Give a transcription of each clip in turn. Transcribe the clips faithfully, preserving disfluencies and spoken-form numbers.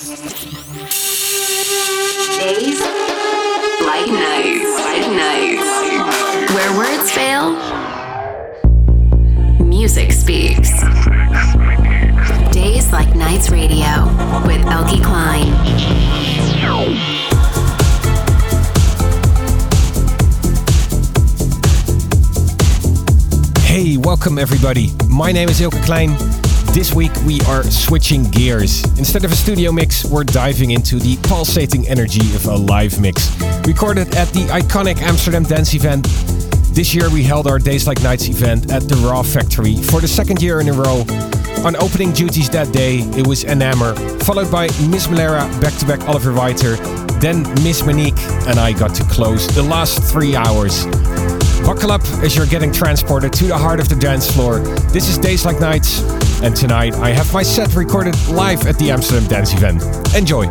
Days like nights, like nights, where words fail, music speaks. Days Like Nights Radio with Eelke Kleijn. Hey, welcome everybody. My name is Eelke Kleijn. This week we are switching gears. Instead of a studio mix, we're diving into the pulsating energy of a live mix. Recorded at the iconic Amsterdam Dance Event. This year we held our Days Like Nights event at the RAW Factory for the second year in a row. On opening duties that day, it was Enamor, followed by Miss Melera, back-to-back Oliver Reiter, then Miss Monique, and I got to close the last three hours. Buckle up as you're getting transported to the heart of the dance floor. This is Days Like Nights, and tonight I have my set recorded live at the Amsterdam Dance Event. Enjoy!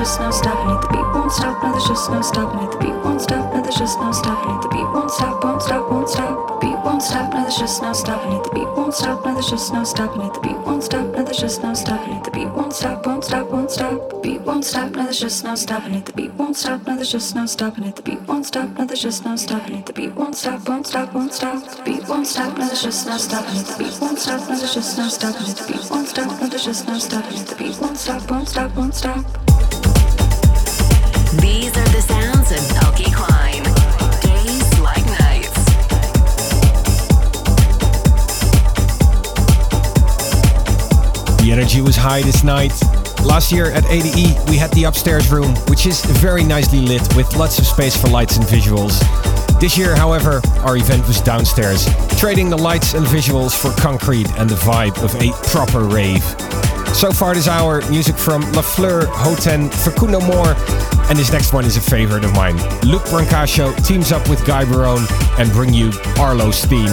just no stopping at the beat, won't stop. No, there's just no stopping at the beat, won't stop. No, there's just no stopping at the beat, won't stop, won't stop, won't stop. Beat won't stop. No, there's just no stopping at the beat, won't stop. No, there's just no stopping at the beat, won't stop. No, there's just no stopping at the beat, won't stop, won't stop, won't stop. Beat won't stop. No, there's just no stopping at the beat, won't stop. No, there's just no stopping at the beat, won't stop. No, there's just no stopping at the beat, won't stop, won't stop, won't stop. Beat won't stop. No, there's just no stopping at the beat, won't stop. No, there's just no stopping at the beat, won't stop. No, there's just no stopping at the beat, won't stop, won't stop, won't stop. These are the sounds of Eelke Kleijn. Days like nights. The energy was high this night. Last year at A D E we had the upstairs room, which is very nicely lit with lots of space for lights and visuals. This year, however, our event was downstairs, trading the lights and visuals for concrete and the vibe of a proper rave. So far this hour, music from La Fleur, Hoten, Facundo Mohrr, and this next one is a favorite of mine. Luke Brancaccio teams up with Gai Barone and bring you Orlo's Theme.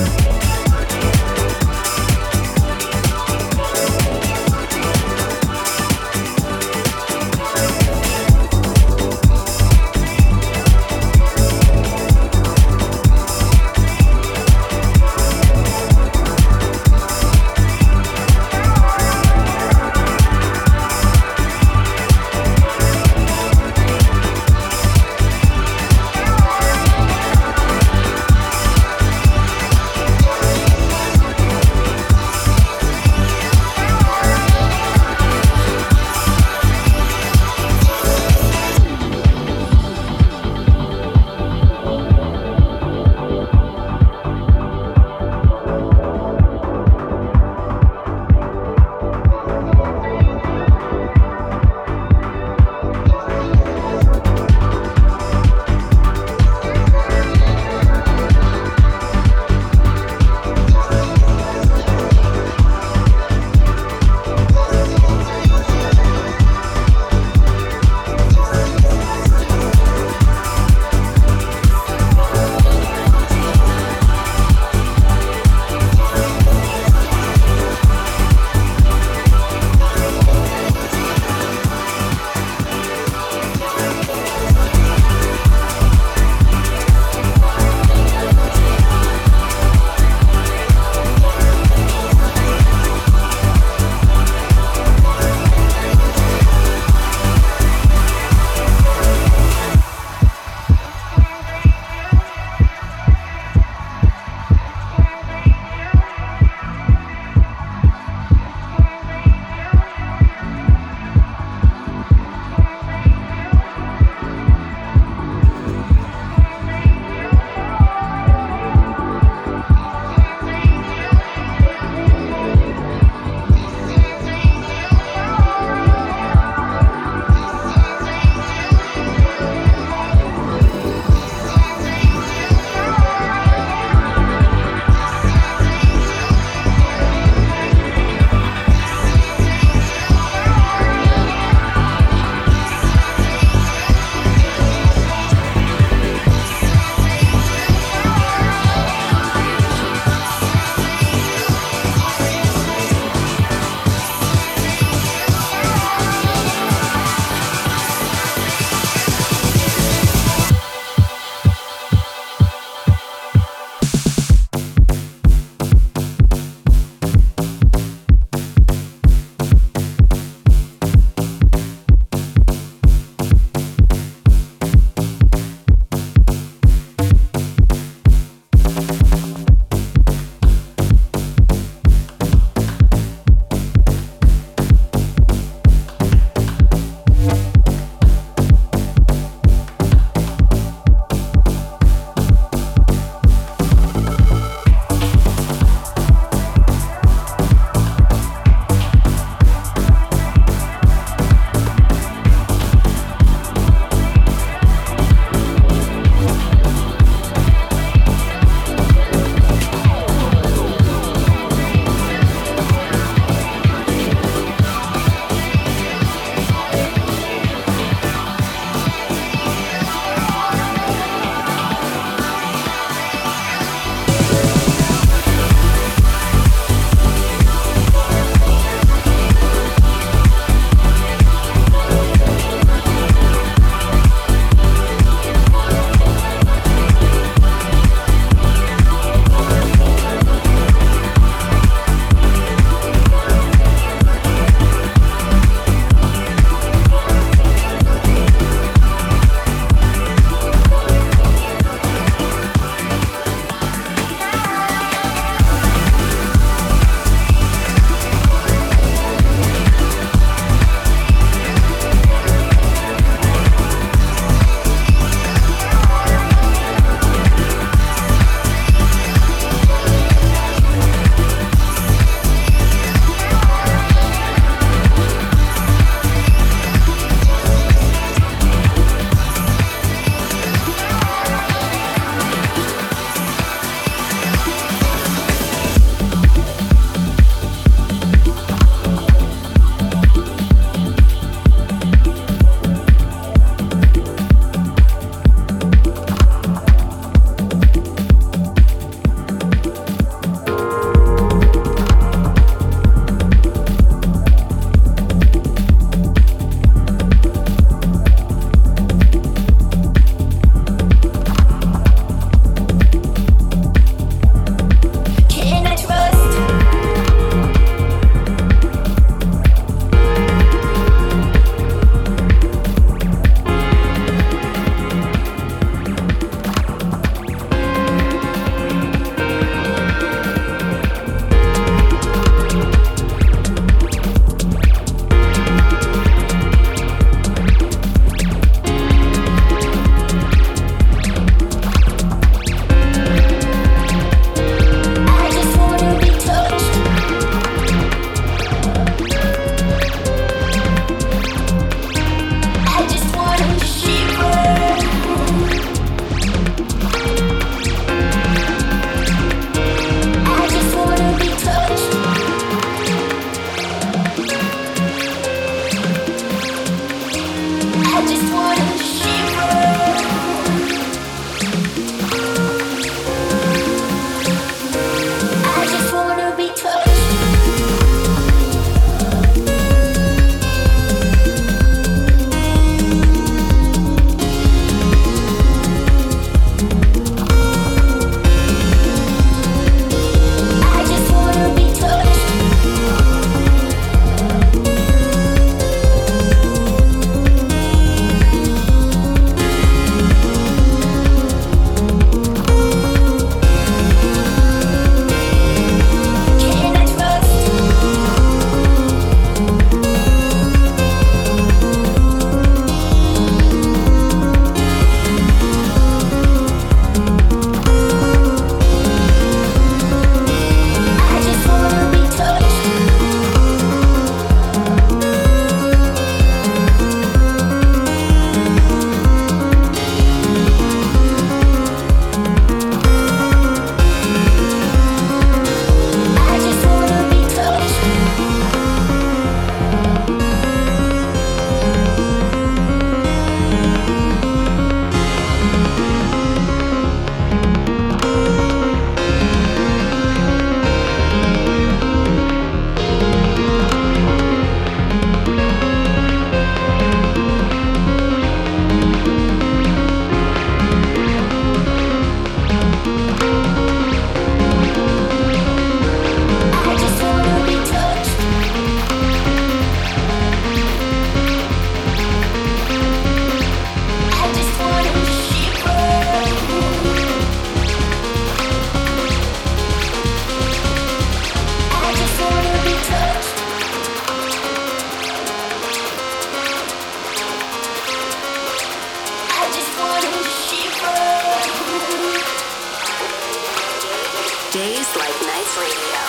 Days Like Nights Radio.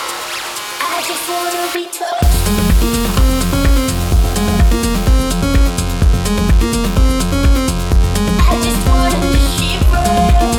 I just wanna be touched. I just wanna be told.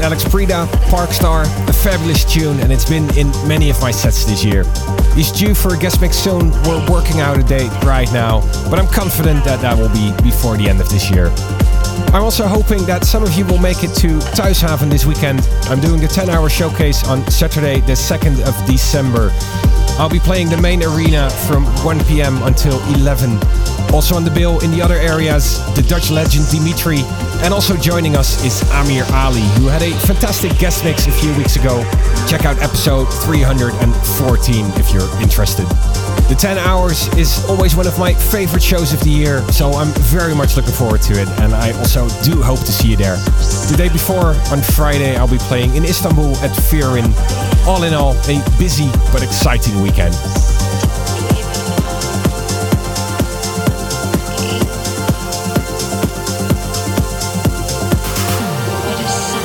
Alex Preda, Park Star, a fabulous tune, and it's been in many of my sets this year. He's due for a guest mix soon. We're working out a date right now, but I'm confident that that will be before the end of this year. I'm also hoping that some of you will make it to Thuishaven this weekend. I'm doing the ten hour showcase on Saturday, the second of December. I'll be playing the main arena from one p m until eleven. Also on the bill in the other areas, the Dutch legend Dimitri. And also joining us is Amir Ali, who had a fantastic guest mix a few weeks ago. Check out episode three hundred fourteen if you're interested. The ten hours is always one of my favorite shows of the year, so I'm very much looking forward to it. And I also do hope to see you there. The day before, on Friday, I'll be playing in Istanbul at Firin. All in all, a busy but exciting weekend. It is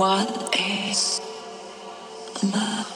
what is love.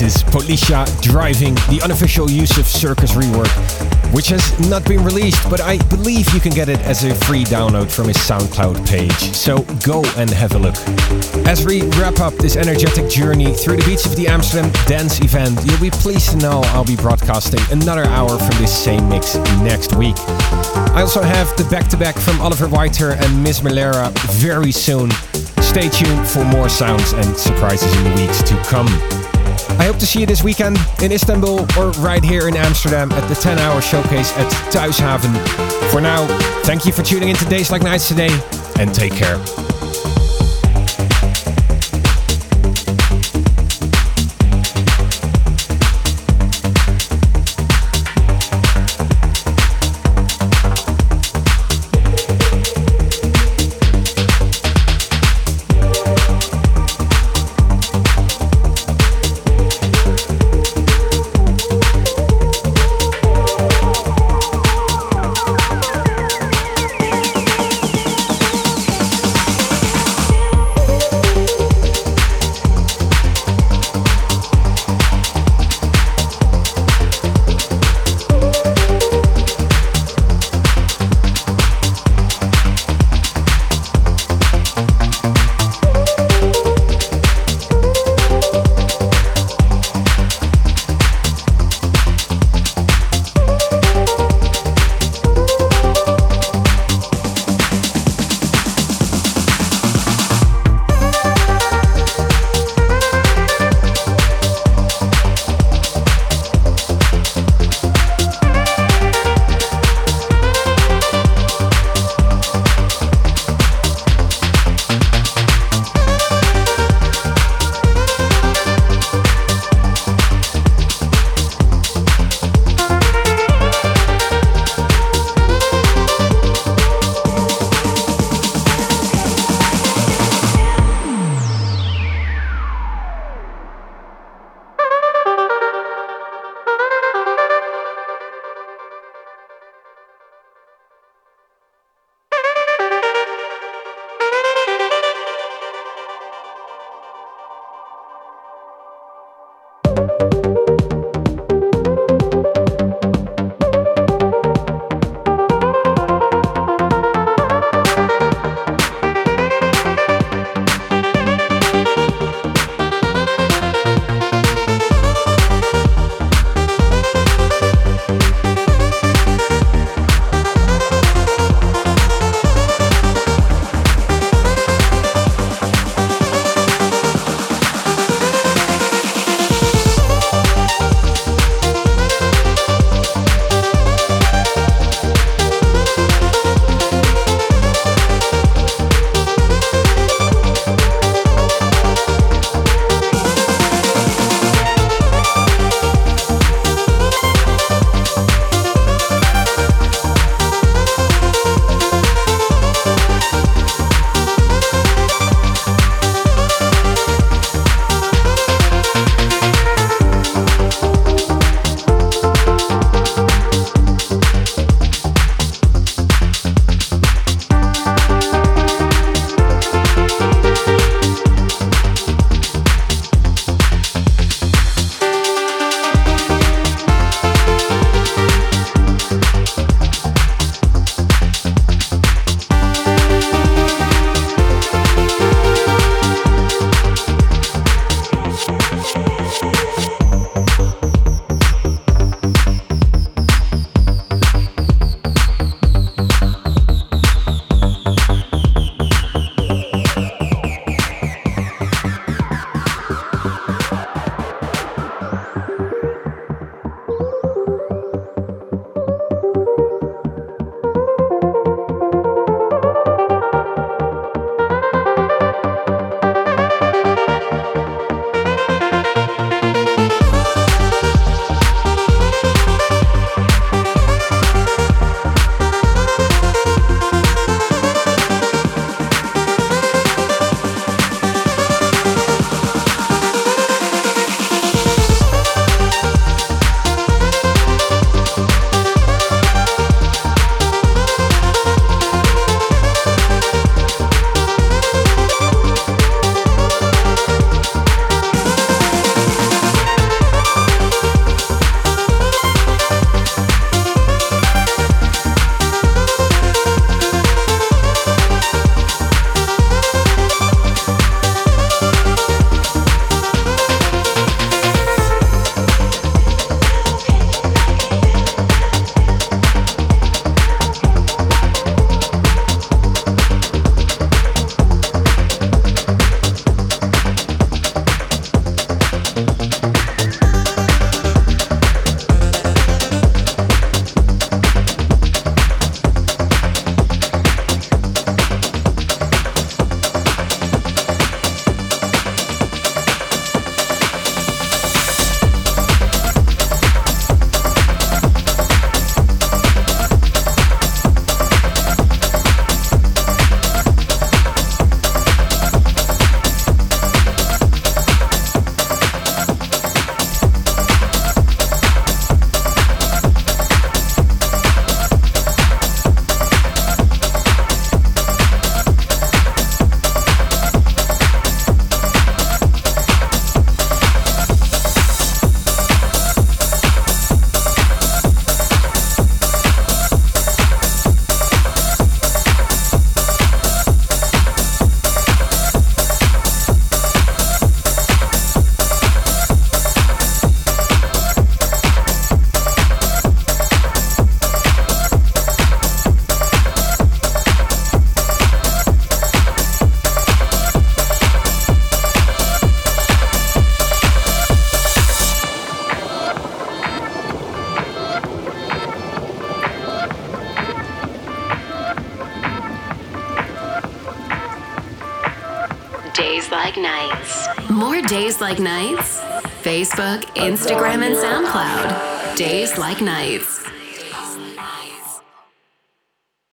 This is Polisha Driving, the unofficial Yousef Circus Rework, which has not been released, but I believe you can get it as a free download from his SoundCloud page, so go and have a look. As we wrap up this energetic journey through the beats of the Amsterdam Dance Event, you'll be pleased to know I'll be broadcasting another hour from this same mix next week. I also have the back-to-back from Oliver Reiter and Miss Melera very soon. Stay tuned for more sounds and surprises in the weeks to come. I hope to see you this weekend in Istanbul or right here in Amsterdam at the ten hour showcase at Thuishaven. For now, thank you for tuning in to Days Like Nights today, and take care. Days Like Nights. More Days Like Nights? Facebook, Instagram, and SoundCloud. Days Like Nights.